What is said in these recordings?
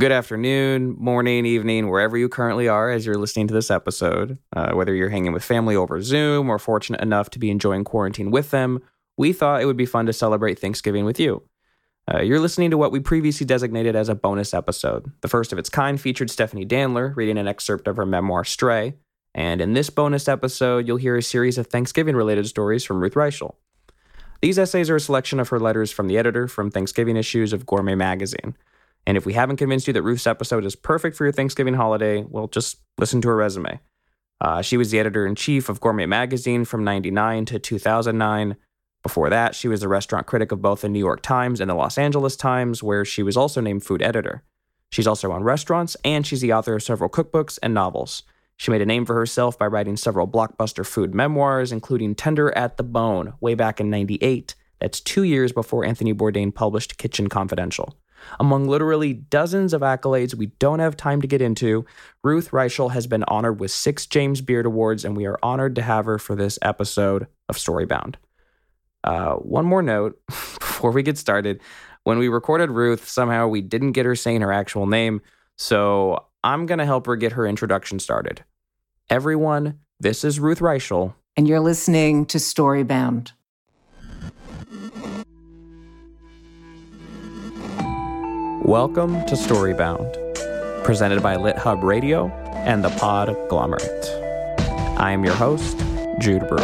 Good afternoon, morning, evening, wherever you currently are as you're listening to this episode. Whether you're hanging with family over Zoom or fortunate enough to be enjoying quarantine with them, we thought it would be fun to celebrate Thanksgiving with you. You're listening to what we previously designated as a bonus episode. The first of its kind featured Stephanie Danler reading an excerpt of her memoir, Stray. And in this bonus episode, you'll hear a series of Thanksgiving-related stories from Ruth Reichl. These essays are a selection of her letters from the editor from Thanksgiving issues of Gourmet Magazine. And if we haven't convinced you that Ruth's episode is perfect for your Thanksgiving holiday, well, just listen to her resume. She was the editor-in-chief of Gourmet Magazine from 1999 to 2009. Before that, she was the restaurant critic of both the New York Times and the Los Angeles Times, where she was also named food editor. She's also on restaurants, and she's the author of several cookbooks and novels. She made a name for herself by writing several blockbuster food memoirs, including Tender at the Bone, way back in 1998. That's 2 years before Anthony Bourdain published Kitchen Confidential. Among literally dozens of accolades we don't have time to get into, Ruth Reichl has been honored with 6 James Beard Awards, and we are honored to have her for this episode of Storybound. One more note before we get started. When we recorded Ruth, somehow we didn't get her saying her actual name, so I'm going to help her get her introduction started. Everyone, this is Ruth Reichl. And you're listening to Storybound. Welcome to Storybound, presented by Lit Hub Radio and the Podglomerate. I am your host, Jude Brewer.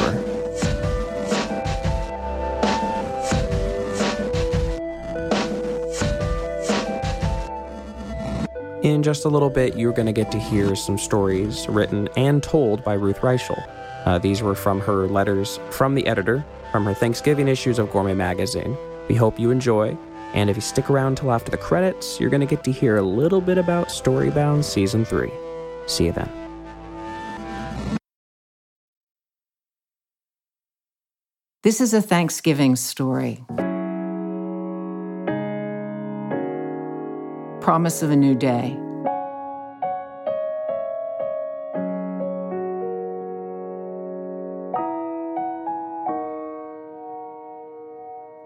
In just a little bit, you're going to get to hear some stories written and told by Ruth Reichl. These were from her letters from the editor, from her Thanksgiving issues of Gourmet Magazine. We hope you enjoy, and if you stick around till after the credits, you're going to get to hear a little bit about Storybound Season 3. See you then. This is a Thanksgiving story. Promise of a new day.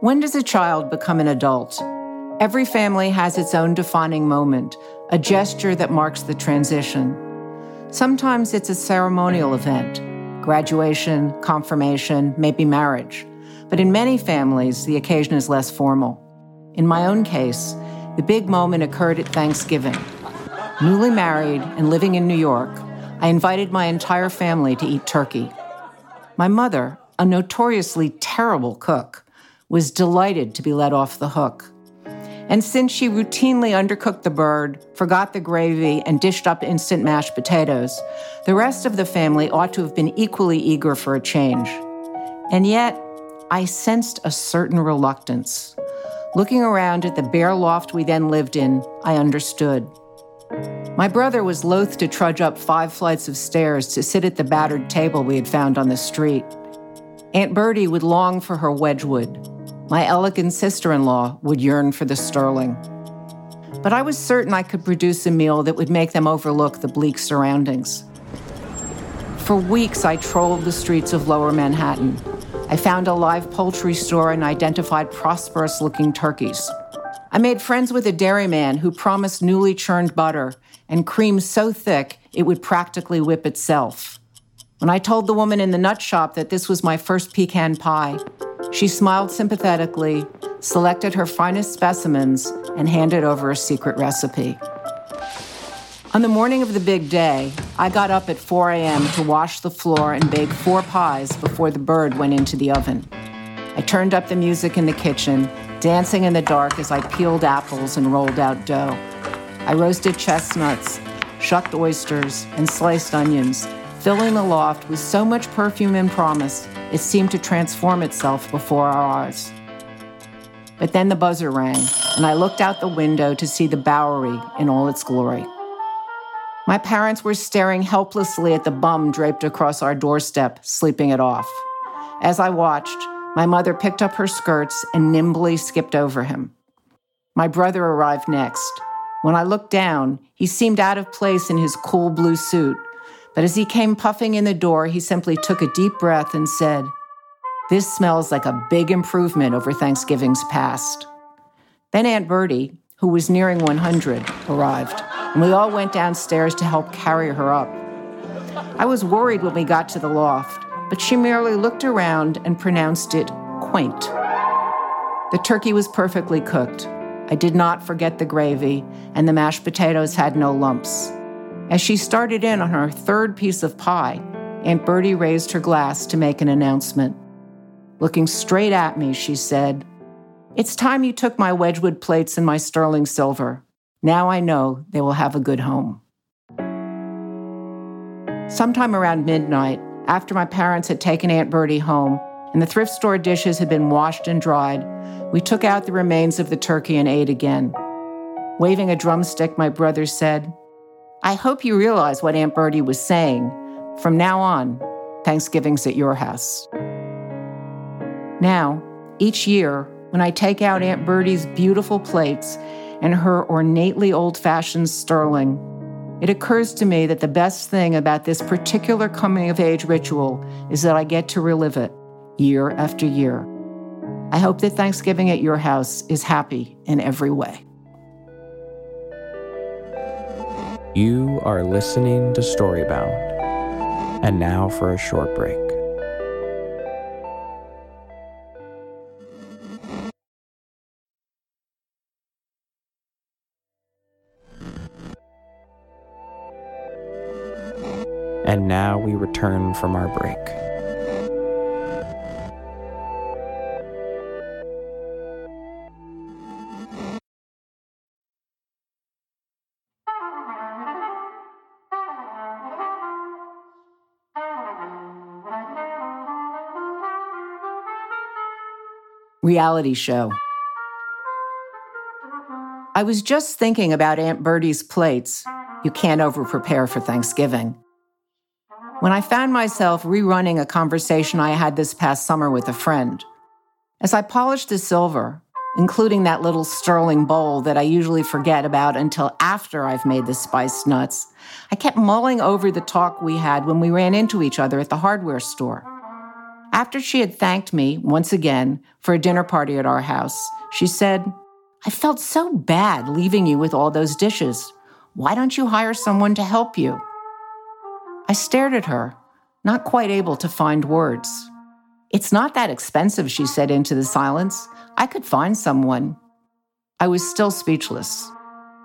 When does a child become an adult? Every family has its own defining moment, a gesture that marks the transition. Sometimes it's a ceremonial event, graduation, confirmation, maybe marriage. But in many families, the occasion is less formal. In my own case, the big moment occurred at Thanksgiving. Newly married and living in New York, I invited my entire family to eat turkey. My mother, a notoriously terrible cook, was delighted to be let off the hook. And since she routinely undercooked the bird, forgot the gravy, and dished up instant mashed potatoes, the rest of the family ought to have been equally eager for a change. And yet, I sensed a certain reluctance. Looking around at the bare loft we then lived in, I understood. My brother was loath to trudge up 5 flights of stairs to sit at the battered table we had found on the street. Aunt Bertie would long for her Wedgwood. My elegant sister-in-law would yearn for the Sterling. But I was certain I could produce a meal that would make them overlook the bleak surroundings. For weeks, I trolled the streets of Lower Manhattan. I found a live poultry store and identified prosperous-looking turkeys. I made friends with a dairyman who promised newly churned butter and cream so thick it would practically whip itself. When I told the woman in the nut shop that this was my first pecan pie, she smiled sympathetically, selected her finest specimens, and handed over a secret recipe. On the morning of the big day, I got up at 4 a.m. to wash the floor and bake 4 pies before the bird went into the oven. I turned up the music in the kitchen, dancing in the dark as I peeled apples and rolled out dough. I roasted chestnuts, shucked oysters, and sliced onions, filling the loft with so much perfume and promise, it seemed to transform itself before our eyes. But then the buzzer rang, and I looked out the window to see the Bowery in all its glory. My parents were staring helplessly at the bum draped across our doorstep, sleeping it off. As I watched, my mother picked up her skirts and nimbly skipped over him. My brother arrived next. When I looked down, he seemed out of place in his cool blue suit. But as he came puffing in the door, he simply took a deep breath and said, "This smells like a big improvement over Thanksgiving's past." Then Aunt Bertie, who was nearing 100, arrived, and we all went downstairs to help carry her up. I was worried when we got to the loft, but she merely looked around and pronounced it quaint. The turkey was perfectly cooked. I did not forget the gravy, and the mashed potatoes had no lumps. As she started in on her third piece of pie, Aunt Bertie raised her glass to make an announcement. Looking straight at me, she said, "It's time you took my Wedgwood plates and my sterling silver. Now I know they will have a good home." Sometime around midnight, after my parents had taken Aunt Bertie home and the thrift store dishes had been washed and dried, we took out the remains of the turkey and ate again. Waving a drumstick, my brother said, "I hope you realize what Aunt Bertie was saying. From now on, Thanksgiving's at your house." Now, each year, when I take out Aunt Bertie's beautiful plates and her ornately old-fashioned sterling, it occurs to me that the best thing about this particular coming-of-age ritual is that I get to relive it year after year. I hope that Thanksgiving at your house is happy in every way. You are listening to Storybound. And now for a short break. And now we return from our break. Reality show. I was just thinking about Aunt Bertie's plates. You can't overprepare for Thanksgiving. When I found myself rerunning a conversation I had this past summer with a friend. As I polished the silver, including that little sterling bowl that I usually forget about until after I've made the spiced nuts, I kept mulling over the talk we had when we ran into each other at the hardware store. After she had thanked me, once again, for a dinner party at our house, she said, "I felt so bad leaving you with all those dishes. Why don't you hire someone to help you?" I stared at her, not quite able to find words. "It's not that expensive," she said into the silence. "I could find someone." I was still speechless.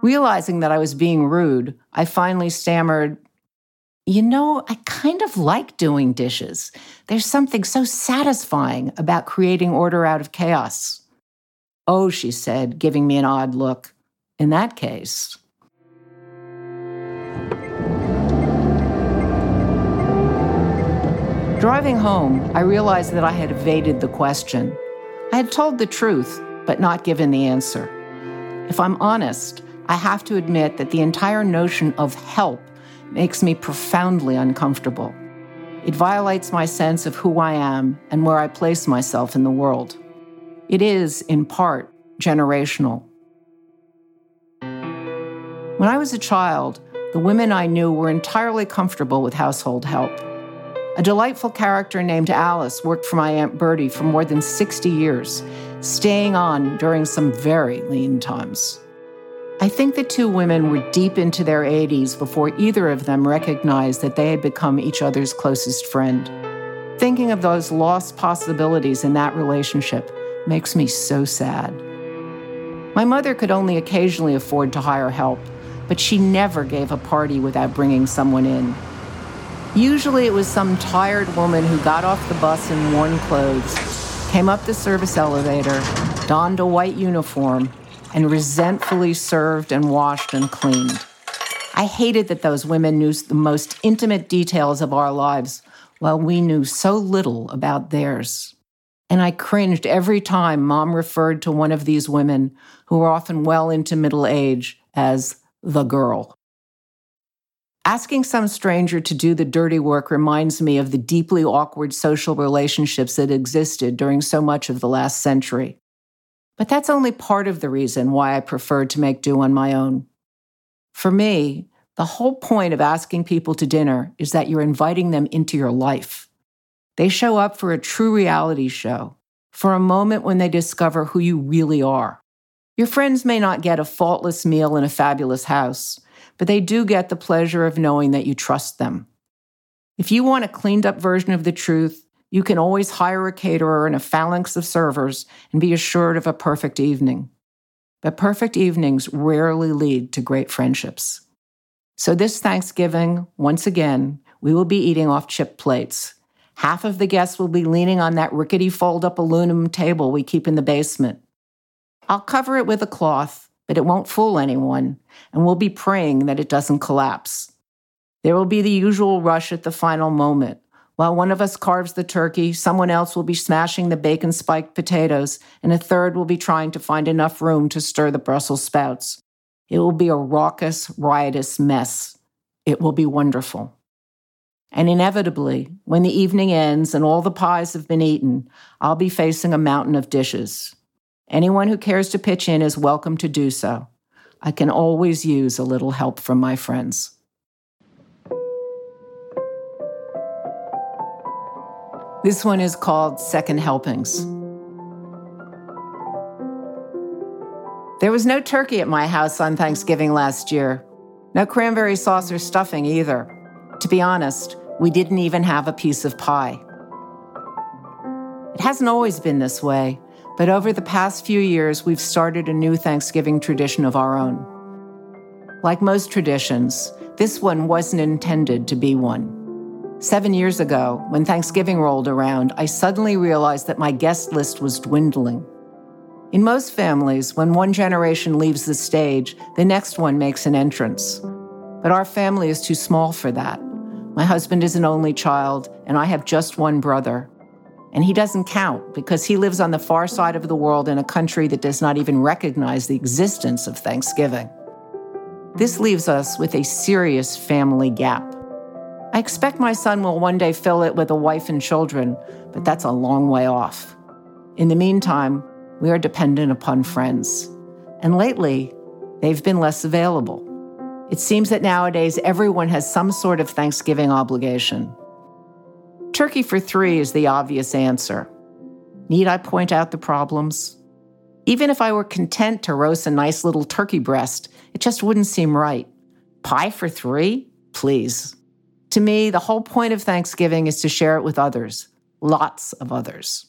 Realizing that I was being rude, I finally stammered, "You know, I kind of like doing dishes. There's something so satisfying about creating order out of chaos." "Oh," she said, giving me an odd look. "In that case..." Driving home, I realized that I had evaded the question. I had told the truth, but not given the answer. If I'm honest, I have to admit that the entire notion of help makes me profoundly uncomfortable. It violates my sense of who I am and where I place myself in the world. It is, in part, generational. When I was a child, the women I knew were entirely comfortable with household help. A delightful character named Alice worked for my Aunt Bertie for more than 60 years, staying on during some very lean times. I think the two women were deep into their 80s before either of them recognized that they had become each other's closest friend. Thinking of those lost possibilities in that relationship makes me so sad. My mother could only occasionally afford to hire help, but she never gave a party without bringing someone in. Usually it was some tired woman who got off the bus in worn clothes, came up the service elevator, donned a white uniform, and resentfully served and washed and cleaned. I hated that those women knew the most intimate details of our lives while we knew so little about theirs. And I cringed every time Mom referred to one of these women, who were often well into middle age, as the girl. Asking some stranger to do the dirty work reminds me of the deeply awkward social relationships that existed during so much of the last century. But that's only part of the reason why I preferred to make do on my own. For me, the whole point of asking people to dinner is that you're inviting them into your life. They show up for a true reality show, for a moment when they discover who you really are. Your friends may not get a faultless meal in a fabulous house, but they do get the pleasure of knowing that you trust them. If you want a cleaned-up version of the truth, you can always hire a caterer and a phalanx of servers and be assured of a perfect evening. But perfect evenings rarely lead to great friendships. So this Thanksgiving, once again, we will be eating off chip plates. Half of the guests will be leaning on that rickety fold-up aluminum table we keep in the basement. I'll cover it with a cloth, but it won't fool anyone, and we'll be praying that it doesn't collapse. There will be the usual rush at the final moment. While one of us carves the turkey, someone else will be smashing the bacon-spiked potatoes, and a third will be trying to find enough room to stir the Brussels sprouts. It will be a raucous, riotous mess. It will be wonderful. And inevitably, when the evening ends and all the pies have been eaten, I'll be facing a mountain of dishes. Anyone who cares to pitch in is welcome to do so. I can always use a little help from my friends. This one is called Second Helpings. There was no turkey at my house on Thanksgiving last year. No cranberry sauce or stuffing either. To be honest, we didn't even have a piece of pie. It hasn't always been this way, but over the past few years, we've started a new Thanksgiving tradition of our own. Like most traditions, this one wasn't intended to be one. 7 years ago, when Thanksgiving rolled around, I suddenly realized that my guest list was dwindling. In most families, when one generation leaves the stage, the next one makes an entrance. But our family is too small for that. My husband is an only child, and I have just one brother. And he doesn't count because he lives on the far side of the world in a country that does not even recognize the existence of Thanksgiving. This leaves us with a serious family gap. I expect my son will one day fill it with a wife and children, but that's a long way off. In the meantime, we are dependent upon friends. And lately, they've been less available. It seems that nowadays everyone has some sort of Thanksgiving obligation. Turkey for three is the obvious answer. Need I point out the problems? Even if I were content to roast a nice little turkey breast, it just wouldn't seem right. Pie for three? Please. To me, the whole point of Thanksgiving is to share it with others, lots of others.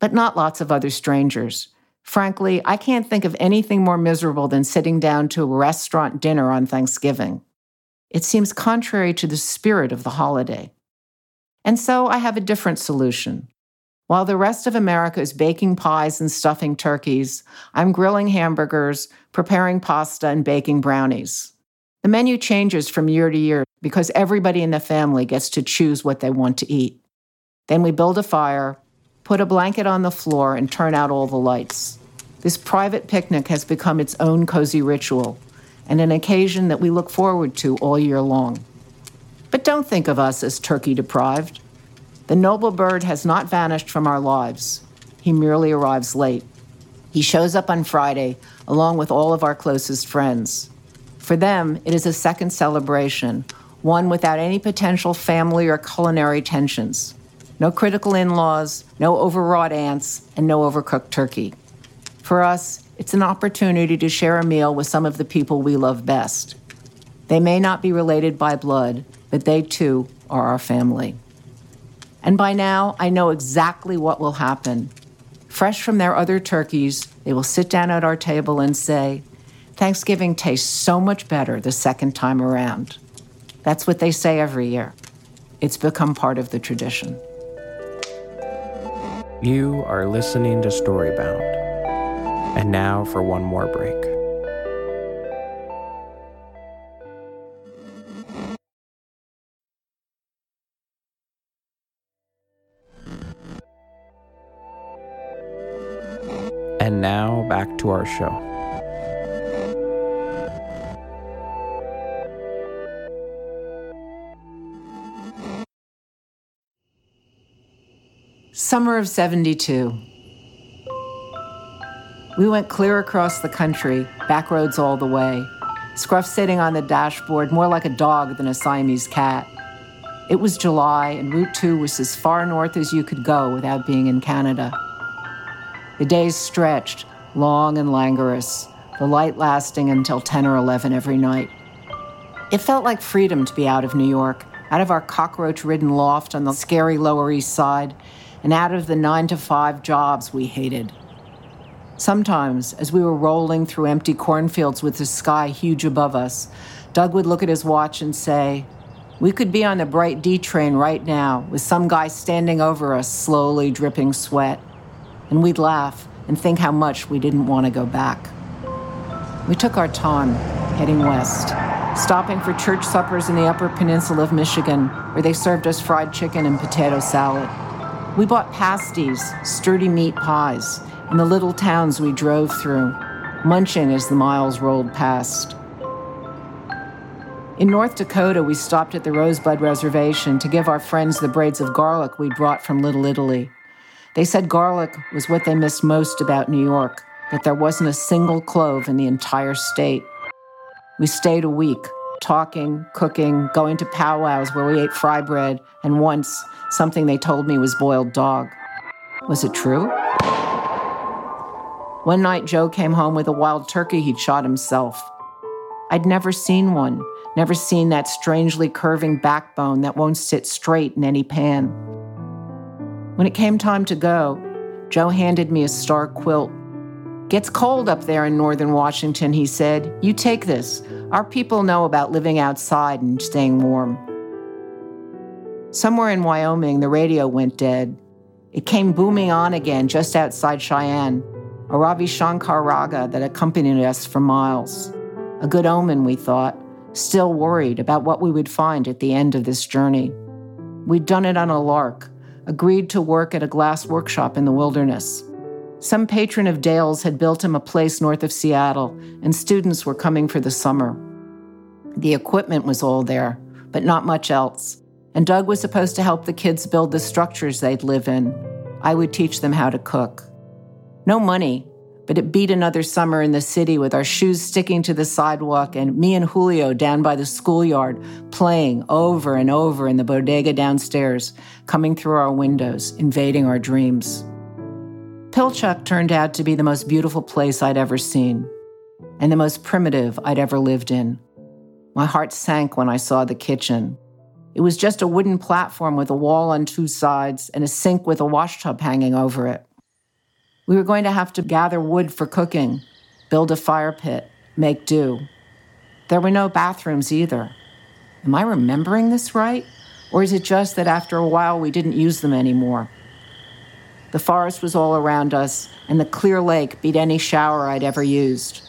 But not lots of other strangers. Frankly, I can't think of anything more miserable than sitting down to a restaurant dinner on Thanksgiving. It seems contrary to the spirit of the holiday. And so I have a different solution. While the rest of America is baking pies and stuffing turkeys, I'm grilling hamburgers, preparing pasta, and baking brownies. The menu changes from year to year because everybody in the family gets to choose what they want to eat. Then we build a fire, put a blanket on the floor, and turn out all the lights. This private picnic has become its own cozy ritual and an occasion that we look forward to all year long. But don't think of us as turkey-deprived. The noble bird has not vanished from our lives. He merely arrives late. He shows up on Friday, along with all of our closest friends. For them, it is a second celebration, one without any potential family or culinary tensions. No critical in-laws, no overwrought aunts, and no overcooked turkey. For us, it's an opportunity to share a meal with some of the people we love best. They may not be related by blood, but they too are our family. And by now, I know exactly what will happen. Fresh from their other turkeys, they will sit down at our table and say, "Thanksgiving tastes so much better the second time around." That's what they say every year. It's become part of the tradition. You are listening to Storybound. And now for one more break. And now back to our show. Summer of 72. We went clear across the country, back roads all the way, Scruff sitting on the dashboard more like a dog than a Siamese cat. It was July, and Route 2 was as far north as you could go without being in Canada. The days stretched, long and languorous, the light lasting until 10 or 11 every night. It felt like freedom to be out of New York, out of our cockroach-ridden loft on the scary Lower East Side, and out of the 9-to-5 jobs we hated. Sometimes, as we were rolling through empty cornfields with the sky huge above us, Doug would look at his watch and say, "We could be on the bright D train right now with some guy standing over us, slowly dripping sweat." And we'd laugh and think how much we didn't want to go back. We took our time, heading west, stopping for church suppers in the Upper Peninsula of Michigan, where they served us fried chicken and potato salad. We bought pasties, sturdy meat pies, in the little towns we drove through, munching as the miles rolled past. In North Dakota, we stopped at the Rosebud Reservation to give our friends the braids of garlic we brought from Little Italy. They said garlic was what they missed most about New York, that there wasn't a single clove in the entire state. We stayed a week, talking, cooking, going to powwows where we ate fry bread, and once, something they told me was boiled dog. Was it true? One night, Joe came home with a wild turkey he'd shot himself. I'd never seen one, never seen that strangely curving backbone that won't sit straight in any pan. When it came time to go, Joe handed me a star quilt. "Gets cold up there in northern Washington," he said. "You take this. Our people know about living outside and staying warm." Somewhere in Wyoming, the radio went dead. It came booming on again just outside Cheyenne, a Ravi Shankar raga that accompanied us for miles. A good omen, we thought, still worried about what we would find at the end of this journey. We'd done it on a lark, agreed to work at a glass workshop in the wilderness. Some patron of Dale's had built him a place north of Seattle, and students were coming for the summer. The equipment was all there, but not much else, and Doug was supposed to help the kids build the structures they'd live in. I would teach them how to cook. No money, but it beat another summer in the city with our shoes sticking to the sidewalk and me and Julio down by the schoolyard playing over and over in the bodega downstairs, coming through our windows, invading our dreams. Pilchuck turned out to be the most beautiful place I'd ever seen and the most primitive I'd ever lived in. My heart sank when I saw the kitchen. It was just a wooden platform with a wall on two sides and a sink with a washtub hanging over it. We were going to have to gather wood for cooking, build a fire pit, make do. There were no bathrooms either. Am I remembering this right? Or is it just that after a while we didn't use them anymore? The forest was all around us, and the clear lake beat any shower I'd ever used.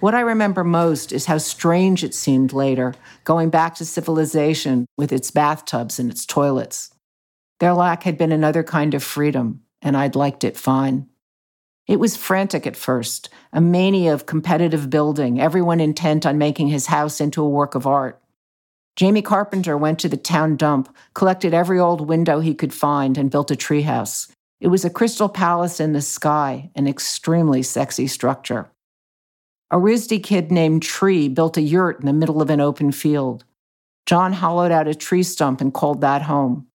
What I remember most is how strange it seemed later, going back to civilization with its bathtubs and its toilets. Their lack had been another kind of freedom, and I'd liked it fine. It was frantic at first, a mania of competitive building, everyone intent on making his house into a work of art. Jamie Carpenter went to the town dump, collected every old window he could find, and built a treehouse. It was a crystal palace in the sky, an extremely sexy structure. A RISD kid named Tree built a yurt in the middle of an open field. John hollowed out a tree stump and called that home.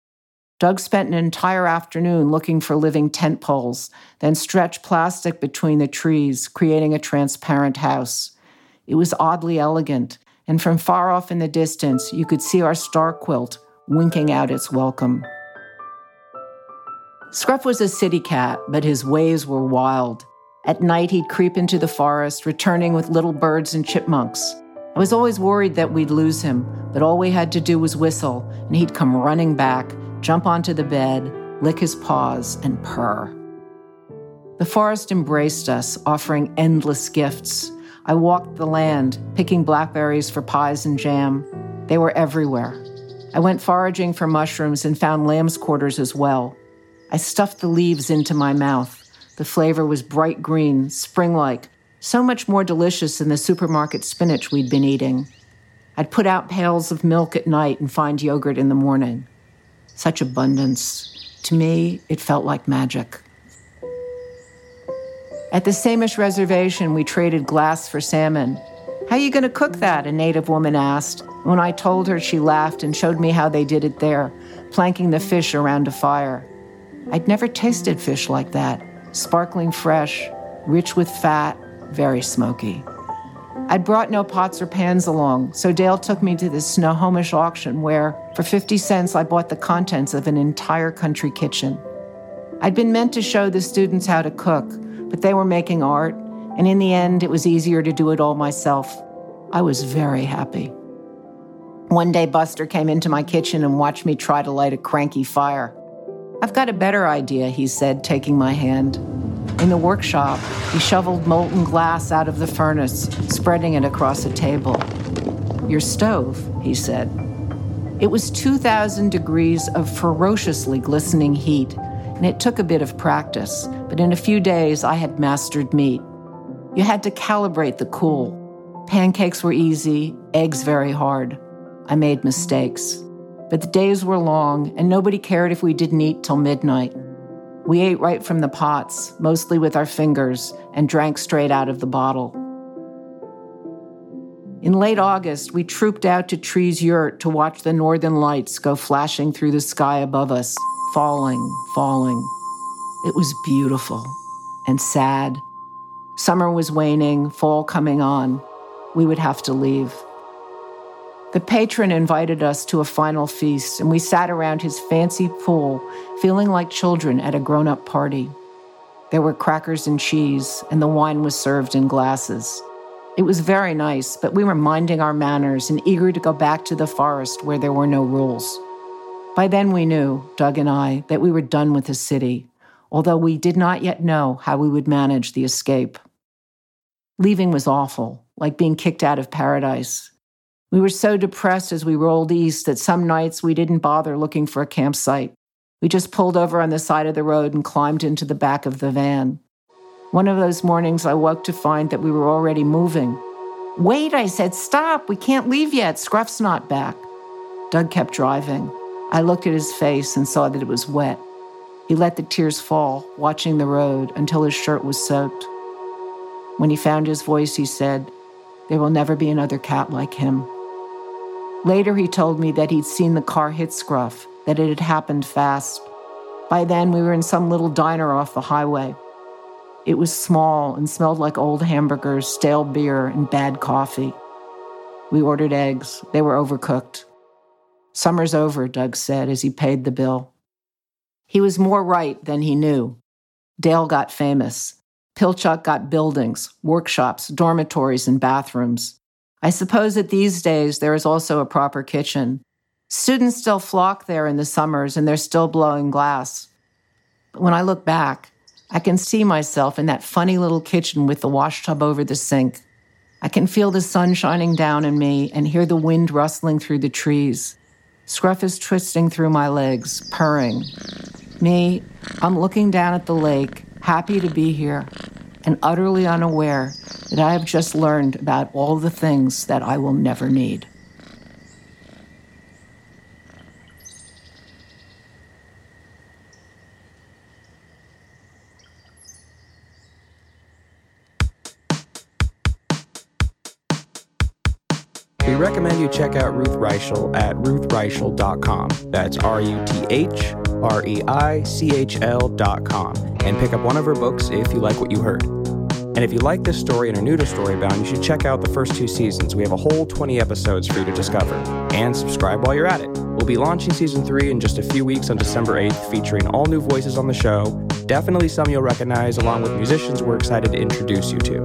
Doug spent an entire afternoon looking for living tent poles, then stretched plastic between the trees, creating a transparent house. It was oddly elegant, and from far off in the distance, you could see our star quilt winking out its welcome. Scruff was a city cat, but his ways were wild. At night, he'd creep into the forest, returning with little birds and chipmunks. I was always worried that we'd lose him, but all we had to do was whistle, and he'd come running back, jump onto the bed, lick his paws, and purr. The forest embraced us, offering endless gifts. I walked the land, picking blackberries for pies and jam. They were everywhere. I went foraging for mushrooms and found lamb's quarters as well. I stuffed the leaves into my mouth. The flavor was bright green, spring-like, so much more delicious than the supermarket spinach we'd been eating. I'd put out pails of milk at night and find yogurt in the morning. Such abundance. To me, it felt like magic. At the Samish reservation, we traded glass for salmon. "How are you going to cook that?" a native woman asked. When I told her, she laughed and showed me how they did it there, planking the fish around a fire. I'd never tasted fish like that, sparkling fresh, rich with fat, very smoky. I'd brought no pots or pans along, so Dale took me to this Snohomish auction where, for 50 cents, I bought the contents of an entire country kitchen. I'd been meant to show the students how to cook, but they were making art, and in the end, it was easier to do it all myself. I was very happy. One day, Buster came into my kitchen and watched me try to light a cranky fire. "I've got a better idea," he said, taking my hand. In the workshop, he shoveled molten glass out of the furnace, spreading it across a table. "Your stove," he said. It was 2,000 degrees of ferociously glistening heat, and it took a bit of practice, but in a few days I had mastered meat. You had to calibrate the cool. Pancakes were easy, eggs very hard. I made mistakes. But the days were long, and nobody cared if we didn't eat till midnight. We ate right from the pots, mostly with our fingers, and drank straight out of the bottle. In late August, we trooped out to Tree's yurt to watch the northern lights go flashing through the sky above us, falling, falling. It was beautiful and sad. Summer was waning, fall coming on. We would have to leave. The patron invited us to a final feast, and we sat around his fancy pool, feeling like children at a grown-up party. There were crackers and cheese, and the wine was served in glasses. It was very nice, but we were minding our manners and eager to go back to the forest where there were no rules. By then we knew, Doug and I, that we were done with the city, although we did not yet know how we would manage the escape. Leaving was awful, like being kicked out of paradise. We were so depressed as we rolled east that some nights we didn't bother looking for a campsite. We just pulled over on the side of the road and climbed into the back of the van. One of those mornings I woke to find that we were already moving. "Wait," I said, "stop, we can't leave yet, Scruff's not back." Doug kept driving. I looked at his face and saw that it was wet. He let the tears fall, watching the road until his shirt was soaked. When he found his voice, he said, "There will never be another cat like him." Later, he told me that he'd seen the car hit Scruff, that it had happened fast. By then, we were in some little diner off the highway. It was small and smelled like old hamburgers, stale beer, and bad coffee. We ordered eggs. They were overcooked. "Summer's over," Doug said as he paid the bill. He was more right than he knew. Dale got famous. Pilchuck got buildings, workshops, dormitories, and bathrooms. I suppose that these days there is also a proper kitchen. Students still flock there in the summers, and they're still blowing glass. But when I look back, I can see myself in that funny little kitchen with the washtub over the sink. I can feel the sun shining down on me and hear the wind rustling through the trees. Scruff is twisting through my legs, purring. Me, I'm looking down at the lake, happy to be here, and utterly unaware that I have just learned about all the things that I will never need. We recommend you check out Ruth Reichl at ruthreichl.com. That's RUTHREICHL.com. And pick up one of her books if you like what you heard. And if you like this story and are new to Storybound, you should check out the first 2 seasons. We have a whole 20 episodes for you to discover. And subscribe while you're at it. We'll be launching season 3 in just a few weeks on December 8th, featuring all new voices on the show. Definitely some you'll recognize, along with musicians we're excited to introduce you to.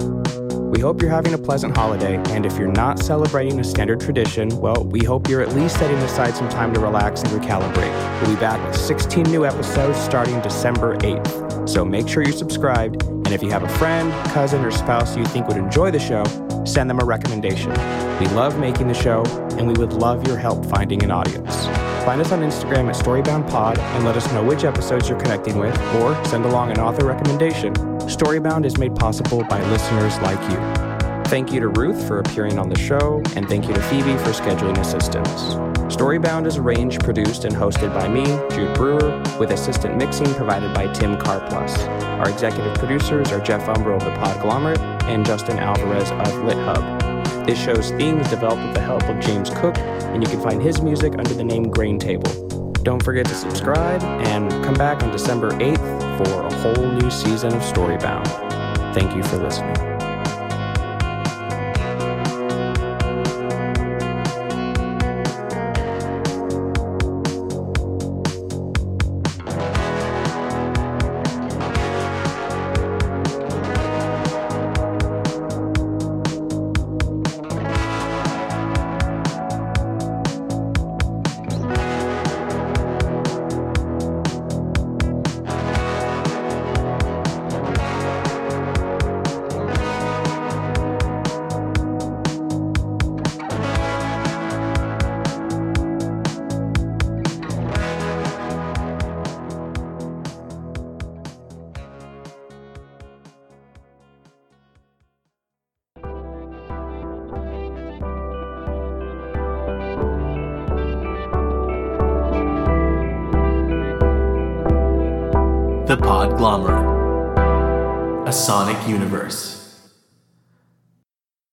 We hope you're having a pleasant holiday, and if you're not celebrating a standard tradition, well, we hope you're at least setting aside some time to relax and recalibrate. We'll be back with 16 new episodes starting December 8th, so make sure you're subscribed, and if you have a friend, cousin, or spouse you think would enjoy the show, send them a recommendation. We love making the show, and we would love your help finding an audience. Find us on Instagram at StoryboundPod and let us know which episodes you're connecting with, or send along an author recommendation. Storybound is made possible by listeners like you. Thank you to Ruth for appearing on the show, and thank you to Phoebe for scheduling assistance. Storybound is arranged, produced, and hosted by me, Jude Brewer, with assistant mixing provided by Tim Karplus. Our executive producers are Jeff Umbro of the Podglomerate and Justin Alvarez of Lit Hub. This show's theme is developed with the help of James Cook, and you can find his music under the name Grain Table. Don't forget to subscribe, and come back on December 8th for a whole new season of Storybound. Thank you for listening. The Podglomerate, a sonic universe.